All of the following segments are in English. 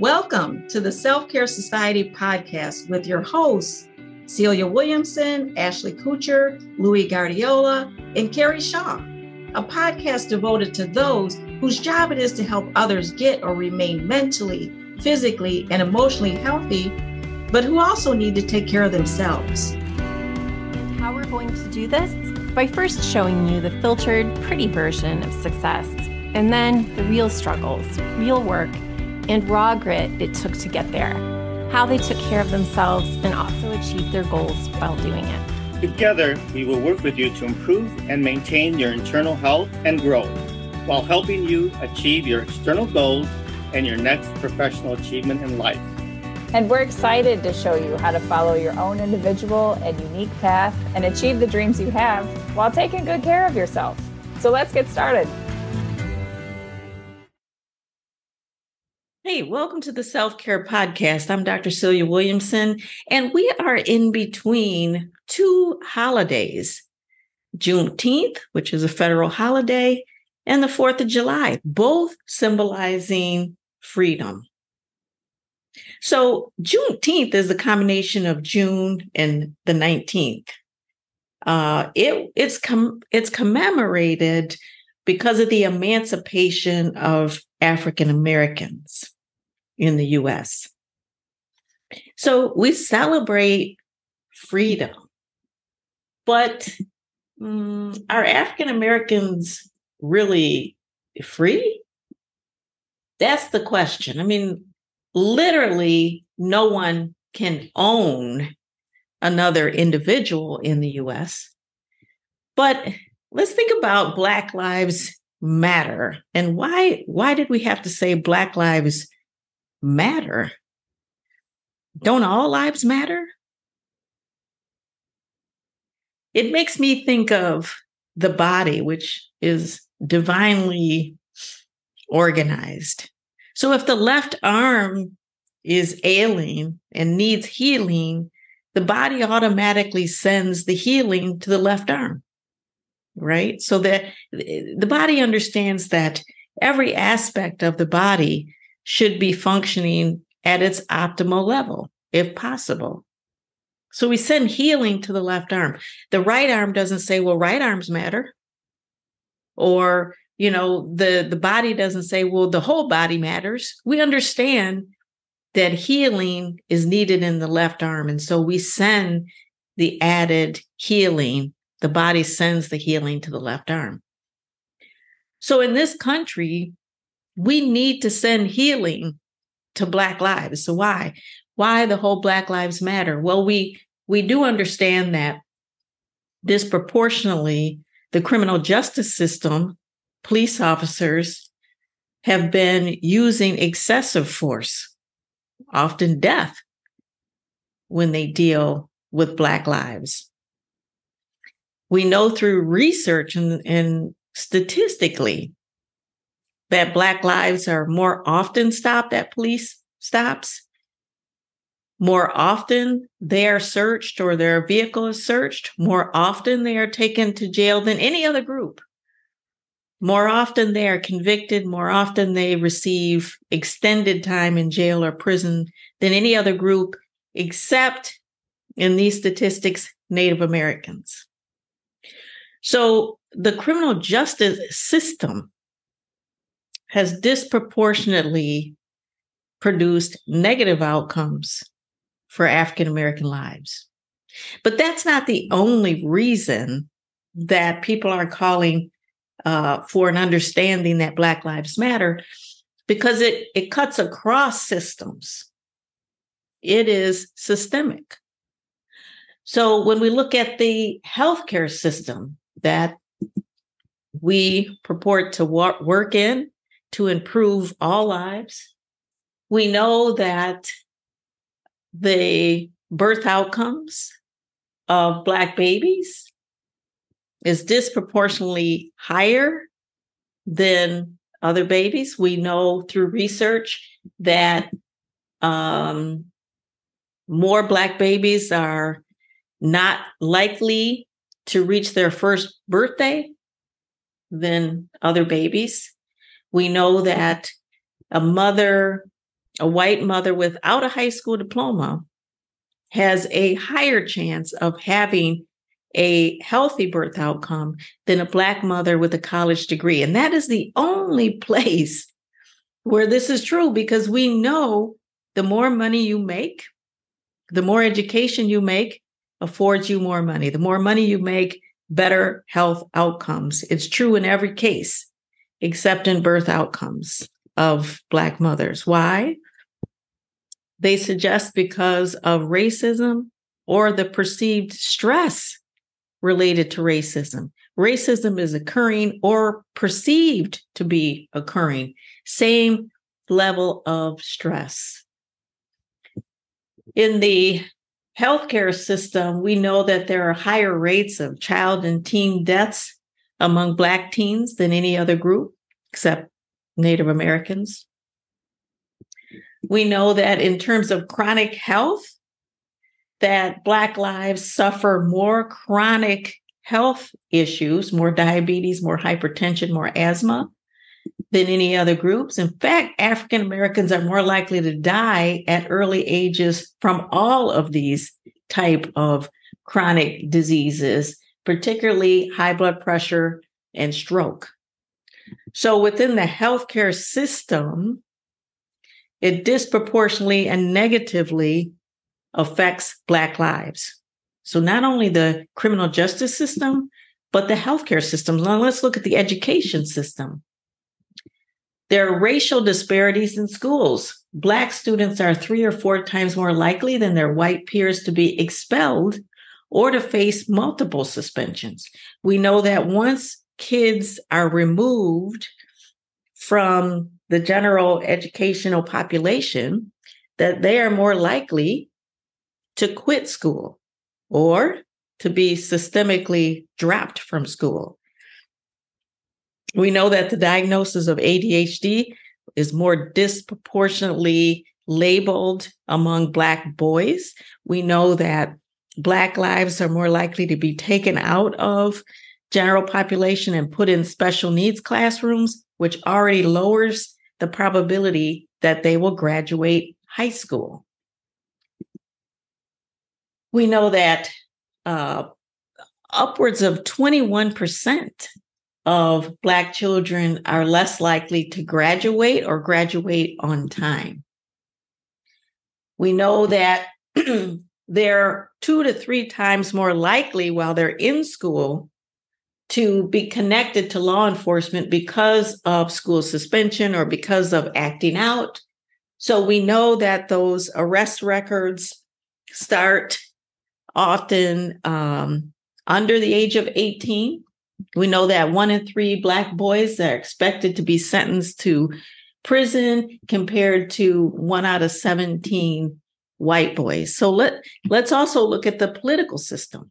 Welcome to the Self-Care Society podcast with your hosts, Celia Williamson, Ashley Kuchar, Louis Guardiola, and Carrie Shaw, a podcast devoted to those whose job it is to help others get or remain mentally, physically, and emotionally healthy, but who also need to take care of themselves. How we're going to do this? By first showing you the filtered, pretty version of success, and then the real struggles, real work, and raw grit it took to get there, how they took care of themselves and also achieved their goals while doing it. Together, we will work with you to improve and maintain your internal health and growth while helping you achieve your external goals and your next professional achievement in life. And we're excited to show you how to follow your own individual and unique path and achieve the dreams you have while taking good care of yourself. So let's get started. Hey, welcome to the Self-Care Podcast. I'm Dr. Celia Williamson, and we are in between two holidays, Juneteenth, which is a federal holiday, and the 4th of July, both symbolizing freedom. So Juneteenth is the combination of June and the 19th. It's commemorated because of the emancipation of African Americans in the U.S. So we celebrate freedom, but are African Americans really free? That's the question. I mean, literally no one can own another individual in the U.S. But let's think about Black Lives Matter. And why did we have to say Black Lives Matter? Don't all lives matter? It makes me think of the body, which is divinely organized. So if the left arm is ailing and needs healing, the body automatically sends the healing to the left arm. Right? So that the body understands that every aspect of the body should be functioning at its optimal level, if possible. So we send healing to the left arm. The right arm doesn't say, well, right arms matter. Or, you know, the body doesn't say, well, the whole body matters. We understand that healing is needed in the left arm. And so we send the added healing. The body sends the healing to the left arm. So in this country, we need to send healing to Black lives. So why? Why the whole Black Lives Matter? Well, we do understand that disproportionately, the criminal justice system, police officers have been using excessive force, often death, when they deal with Black lives. We know through research and statistically that Black lives are more often stopped at police stops. More often they are searched or their vehicle is searched. More often they are taken to jail than any other group. More often they are convicted. More often they receive extended time in jail or prison than any other group, except in these statistics, Native Americans. So the criminal justice system has disproportionately produced negative outcomes for African American lives. But that's not the only reason that people are calling for an understanding that Black Lives Matter, because it cuts across systems. It is systemic. So when we look at the healthcare system that we purport to work in to improve all lives, we know that the birth outcomes of Black babies is disproportionately higher than other babies. We know through research that more Black babies are not likely to reach their first birthday than other babies. We know that a mother A white mother without a high school diploma has a higher chance of having a healthy birth outcome than a Black mother with a college degree. And that is the only place where this is true, because we know the more money you make, the more education you make affords you more money. The more money you make, better health outcomes. It's true in every case, except in birth outcomes of Black mothers. Why? They suggest because of racism or the perceived stress related to racism. Racism is occurring or perceived to be occurring. Same level of stress. In the healthcare system, we know that there are higher rates of child and teen deaths among Black teens than any other group, except Native Americans. We know that in terms of chronic health, that Black lives suffer more chronic health issues, more diabetes, more hypertension, more asthma than any other groups. In fact, African Americans are more likely to die at early ages from all of these type of chronic diseases, particularly high blood pressure and stroke. So within the healthcare system, it disproportionately and negatively affects Black lives. So not only the criminal justice system, but the healthcare system. Now let's look at the education system. There are racial disparities in schools. Black students are 3 or 4 times more likely than their white peers to be expelled or to face multiple suspensions. We know that once kids are removed from the general educational population, that they are more likely to quit school or to be systemically dropped from school. We know that the diagnosis of ADHD is more disproportionately labeled among Black boys. We know that Black lives are more likely to be taken out of general population and put in special needs classrooms, which already lowers the probability that they will graduate high school. We know that upwards of 21% of Black children are less likely to graduate or graduate on time. We know that they're 2 to 3 times more likely while they're in school to be connected to law enforcement because of school suspension or because of acting out. So we know that those arrest records start often under the age of 18. We know that 1 in 3 Black boys are expected to be sentenced to prison compared to 1 out of 17 white boys. So let's also look at the political system.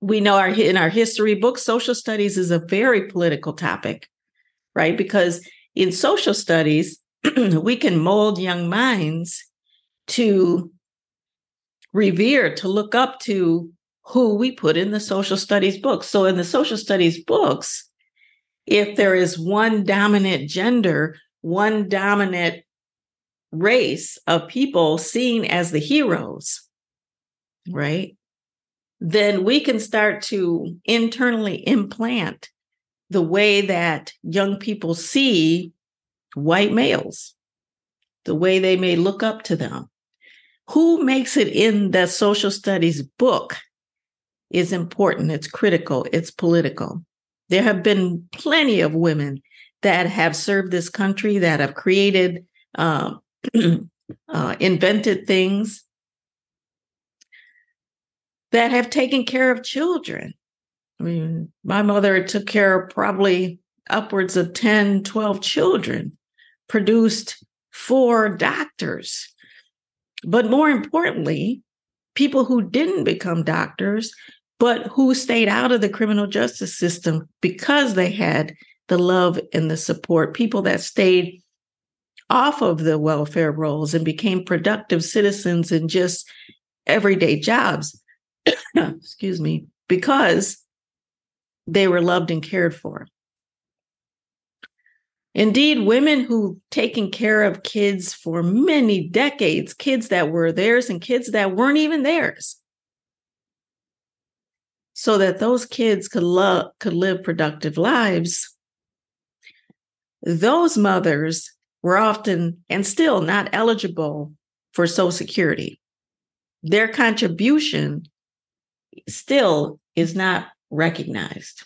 We know in our history books, social studies is a very political topic, right? Because in social studies, we can mold young minds to revere, to look up to who we put in the social studies books. So in the social studies books, if there is one dominant gender, one dominant race of people seen as the heroes, right? Then we can start to internally implant the way that young people see white males, the way they may look up to them. Who makes it in the social studies book is important, it's critical, it's political. There have been plenty of women that have served this country, that have created, invented things, that have taken care of children. I mean, my mother took care of probably upwards of 10, 12 children, produced 4 doctors. But more importantly, people who didn't become doctors, but who stayed out of the criminal justice system because they had the love and the support, people that stayed off of the welfare rolls and became productive citizens in just everyday jobs. Excuse me, because they were loved and cared for. Indeed, women who've taken care of kids for many decades, kids that were theirs and kids that weren't even theirs, so that those kids could live productive lives, those mothers were often and still not eligible for Social Security. Their contribution still is not recognized.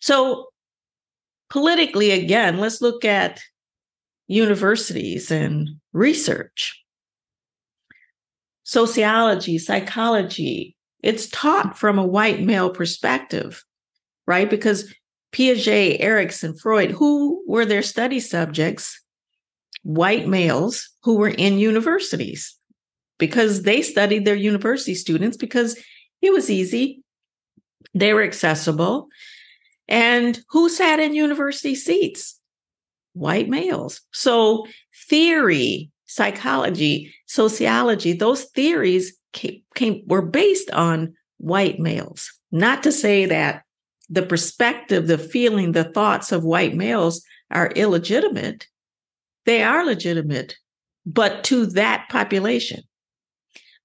So politically, again, let's look at universities and research. Sociology, psychology, it's taught from a white male perspective, right? Because Piaget, Erikson, Freud, who were their study subjects? White males who were in universities, because they studied their university students because it was easy. They were accessible. And who sat in university seats? White males. So theory, psychology, sociology, those theories were based on white males. Not to say that the perspective, the feeling, the thoughts of white males are illegitimate. They are legitimate, but to that population.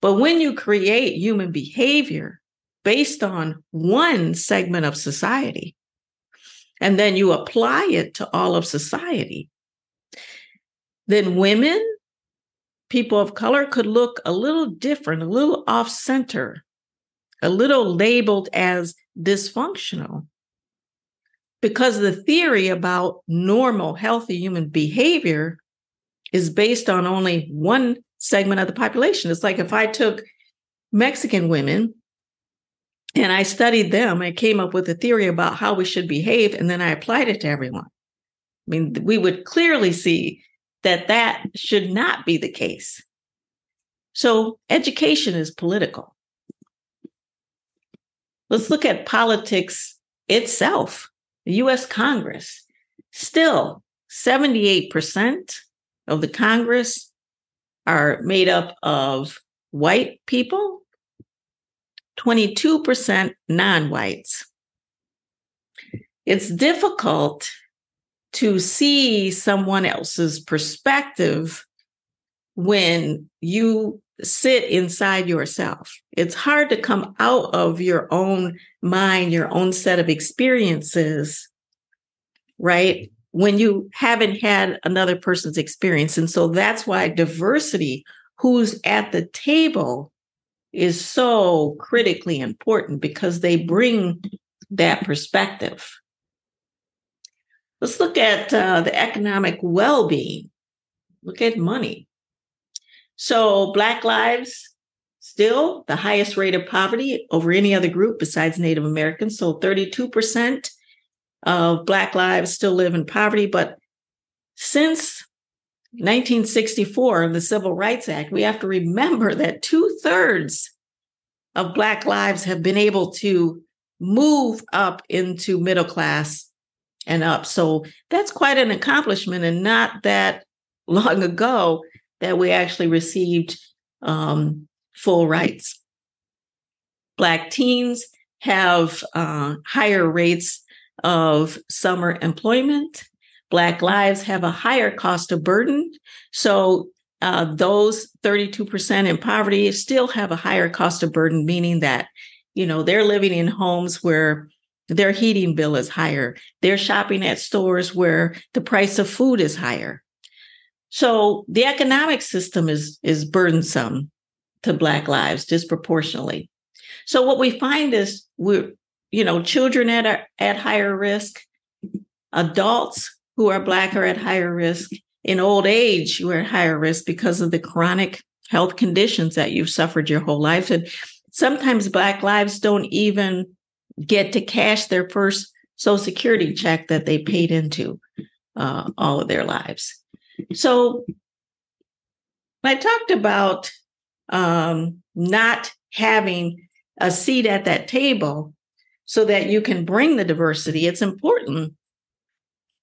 But when you create human behavior based on one segment of society, and then you apply it to all of society, then women, people of color could look a little different, a little off-center, a little labeled as dysfunctional, because the theory about normal, healthy human behavior is based on only one segment of the population. It's like if I took Mexican women and I studied them, I came up with a theory about how we should behave, and then I applied it to everyone. I mean, we would clearly see that that should not be the case. So education is political. Let's look at politics itself. The U.S. Congress, still 78% of the Congress are made up of white people, 22% non-whites. It's difficult to see someone else's perspective when you sit inside yourself. It's hard to come out of your own mind, your own set of experiences, right? When you haven't had another person's experience. And so that's why diversity, who's at the table, is so critically important, because they bring that perspective. Let's look at the economic well-being. Look at money. So Black lives, still the highest rate of poverty over any other group besides Native Americans. So 32% of Black lives still live in poverty. But since 1964 and the Civil Rights Act, we have to remember that 2/3 of Black lives have been able to move up into middle class and up. So that's quite an accomplishment, and not that long ago that we actually received full rights. Black teens have higher rates of summer employment. Black lives have a higher cost of burden. So those 32% in poverty still have a higher cost of burden, meaning that, you know, they're living in homes where their heating bill is higher. They're shopping at stores where the price of food is higher. So the economic system is burdensome to Black lives disproportionately. So what we find is we're, you know, children at higher risk, adults who are Black are at higher risk, in old age you are at higher risk because of the chronic health conditions that you've suffered your whole life. And sometimes Black lives don't even get to cash their first Social Security check that they paid into all of their lives. So I talked about not having a seat at that table so that you can bring the diversity. It's important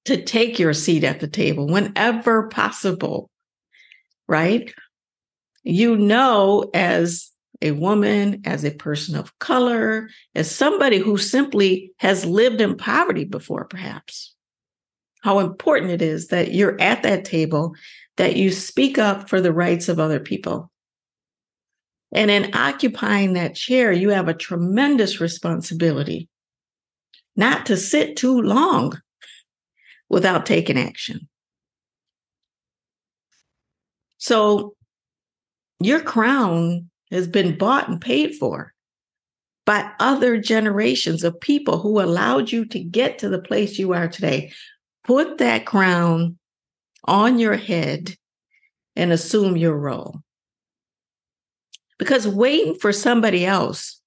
to take your seat at the table whenever possible, right? You know, as a woman, as a person of color, as somebody who simply has lived in poverty before, perhaps, how important it is that you're at that table, that you speak up for the rights of other people. And in occupying that chair, you have a tremendous responsibility not to sit too long without taking action. So your crown has been bought and paid for by other generations of people who allowed you to get to the place you are today. Put that crown on your head and assume your role. Because waiting for somebody else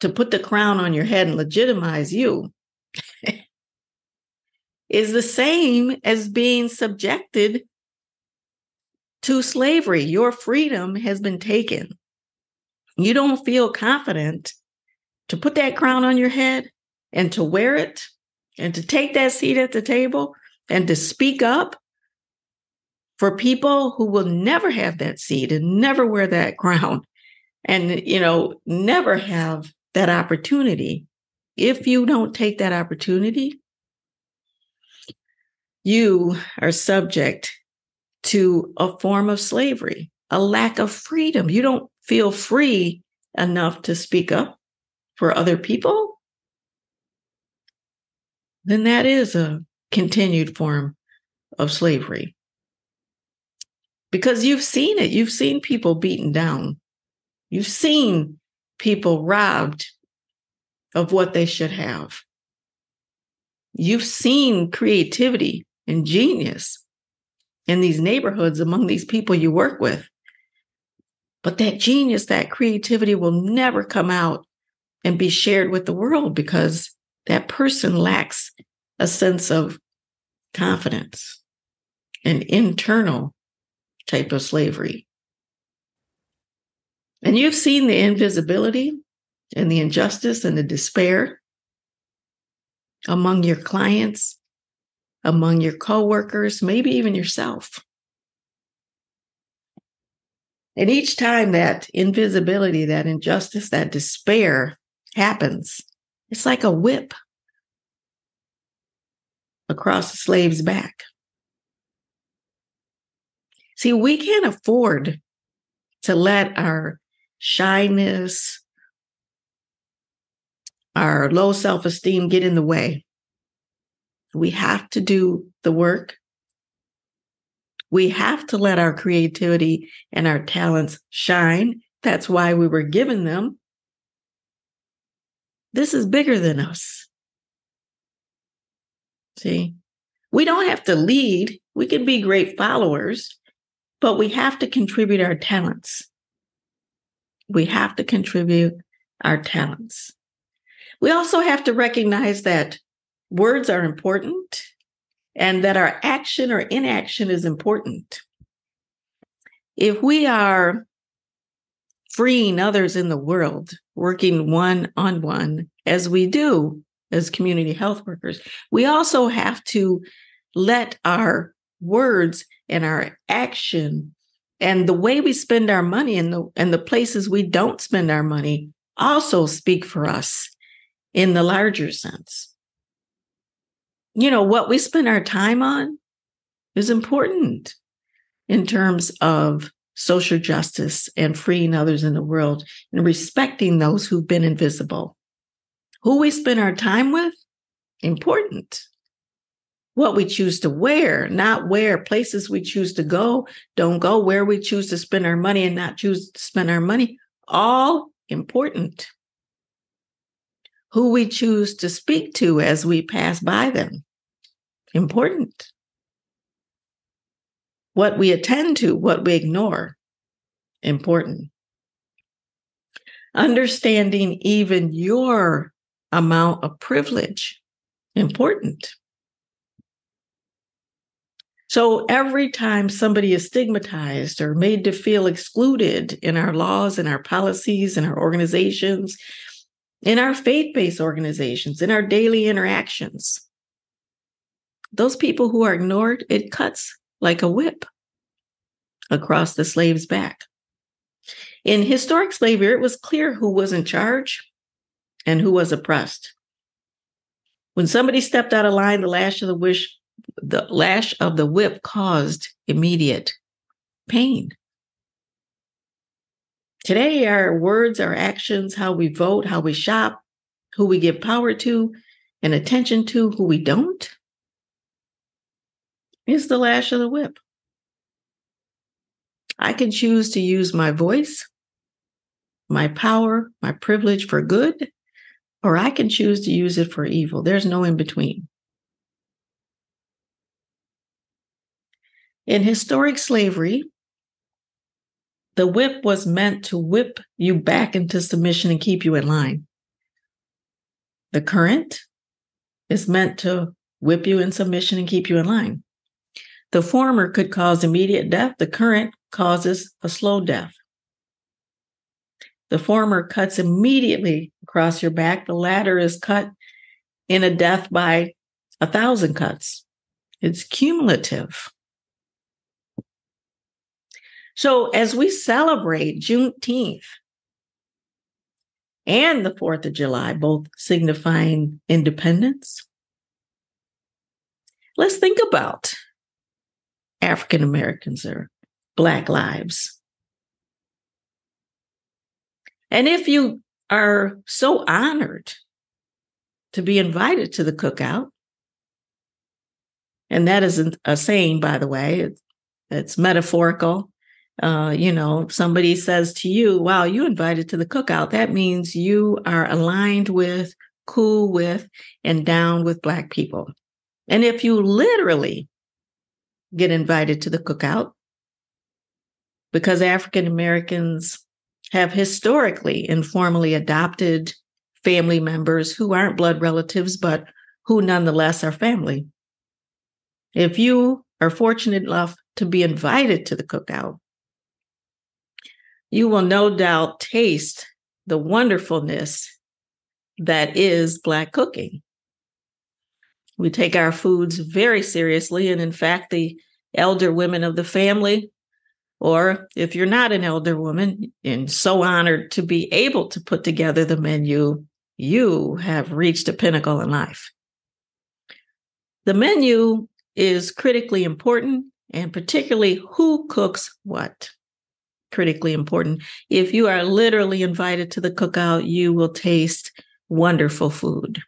to put the crown on your head and legitimize you is the same as being subjected to slavery. Your freedom has been taken. You don't feel confident to put that crown on your head and to wear it and to take that seat at the table and to speak up for people who will never have that seat and never wear that crown and, you know, never have that opportunity. If you don't take that opportunity, you are subject to a form of slavery, a lack of freedom. You don't feel free enough to speak up for other people, then that is a continued form of slavery. Because you've seen it. You've seen people beaten down. You've seen people robbed of what they should have. You've seen creativity and genius in these neighborhoods among these people you work with. But that genius, that creativity will never come out and be shared with the world because that person lacks a sense of confidence, an internal type of slavery. And you've seen the invisibility and the injustice and the despair among your clients, among your coworkers, maybe even yourself. And each time that invisibility, that injustice, that despair happens, it's like a whip across the slave's back. See, we can't afford to let our shyness, our low self-esteem get in the way. We have to do the work. We have to let our creativity and our talents shine. That's why we were given them. This is bigger than us. See, we don't have to lead. We can be great followers, but we have to contribute our talents. We have to contribute our talents. We also have to recognize that words are important, and that our action or inaction is important. If we are freeing others in the world, working one-on-one, as we do as community health workers, we also have to let our words and our action and the way we spend our money and the places we don't spend our money also speak for us in the larger sense. You know, what we spend our time on is important in terms of social justice and freeing others in the world and respecting those who've been invisible. Who we spend our time with, important. What we choose to wear, not wear, places we choose to go, don't go, where we choose to spend our money and not choose to spend our money, all important. Who we choose to speak to as we pass by them, important. What we attend to, what we ignore, important. Understanding even your amount of privilege, important. So every time somebody is stigmatized or made to feel excluded in our laws, in our policies, in our organizations, in our faith-based organizations, in our daily interactions, those people who are ignored, it cuts like a whip across the slave's back. In historic slavery, it was clear who was in charge and who was oppressed. When somebody stepped out of line, the lash of the whip the lash of the whip caused immediate pain. Today, our words, our actions, how we vote, how we shop, who we give power to and attention to, who we don't, is the lash of the whip. I can choose to use my voice, my power, my privilege for good, or I can choose to use it for evil. There's no in between. In historic slavery, the whip was meant to whip you back into submission and keep you in line. The current is meant to whip you in submission and keep you in line. The former could cause immediate death. The current causes a slow death. The former cuts immediately across your back. The latter is cut in a death by 1,000 cuts. It's cumulative. So as we celebrate Juneteenth and the 4th of July, both signifying independence, let's think about African Americans or Black lives. And if you are so honored to be invited to the cookout, and that isn't a saying, by the way, it's metaphorical. Somebody says to you, wow, you invited to the cookout. That means you are aligned with, cool with, and down with Black people. And if you literally get invited to the cookout, because African Americans have historically informally adopted family members who aren't blood relatives, but who nonetheless are family. If you are fortunate enough to be invited to the cookout, you will no doubt taste the wonderfulness that is Black cooking. We take our foods very seriously, and in fact, the elder women of the family, or if you're not an elder woman and so honored to be able to put together the menu, you have reached a pinnacle in life. The menu is critically important, and particularly who cooks what. Critically important. If you are literally invited to the cookout, you will taste wonderful food.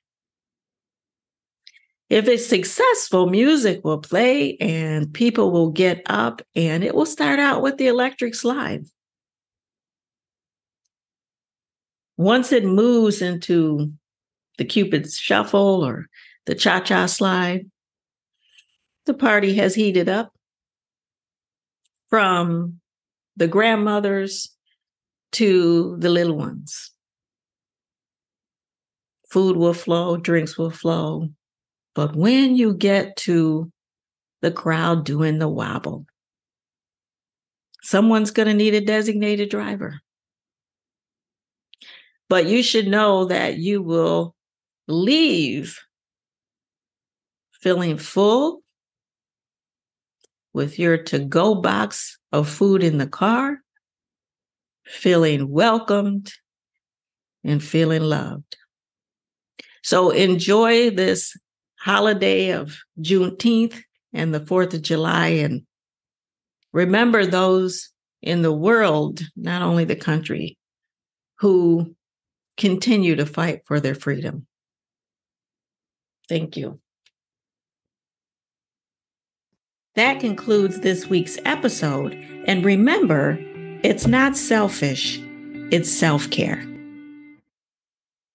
If it's successful, music will play and people will get up, and it will start out with the electric slide. Once it moves into the Cupid's shuffle or the cha-cha slide, the party has heated up from the grandmothers to the little ones. Food will flow, drinks will flow. But when you get to the crowd doing the wobble, someone's going to need a designated driver. But you should know that you will leave feeling full with your to-go box of food in the car, feeling welcomed and feeling loved. So enjoy this holiday of Juneteenth and the 4th of July, and remember those in the world, not only the country, who continue to fight for their freedom. Thank you. That concludes this week's episode, and remember, it's not selfish, it's self-care.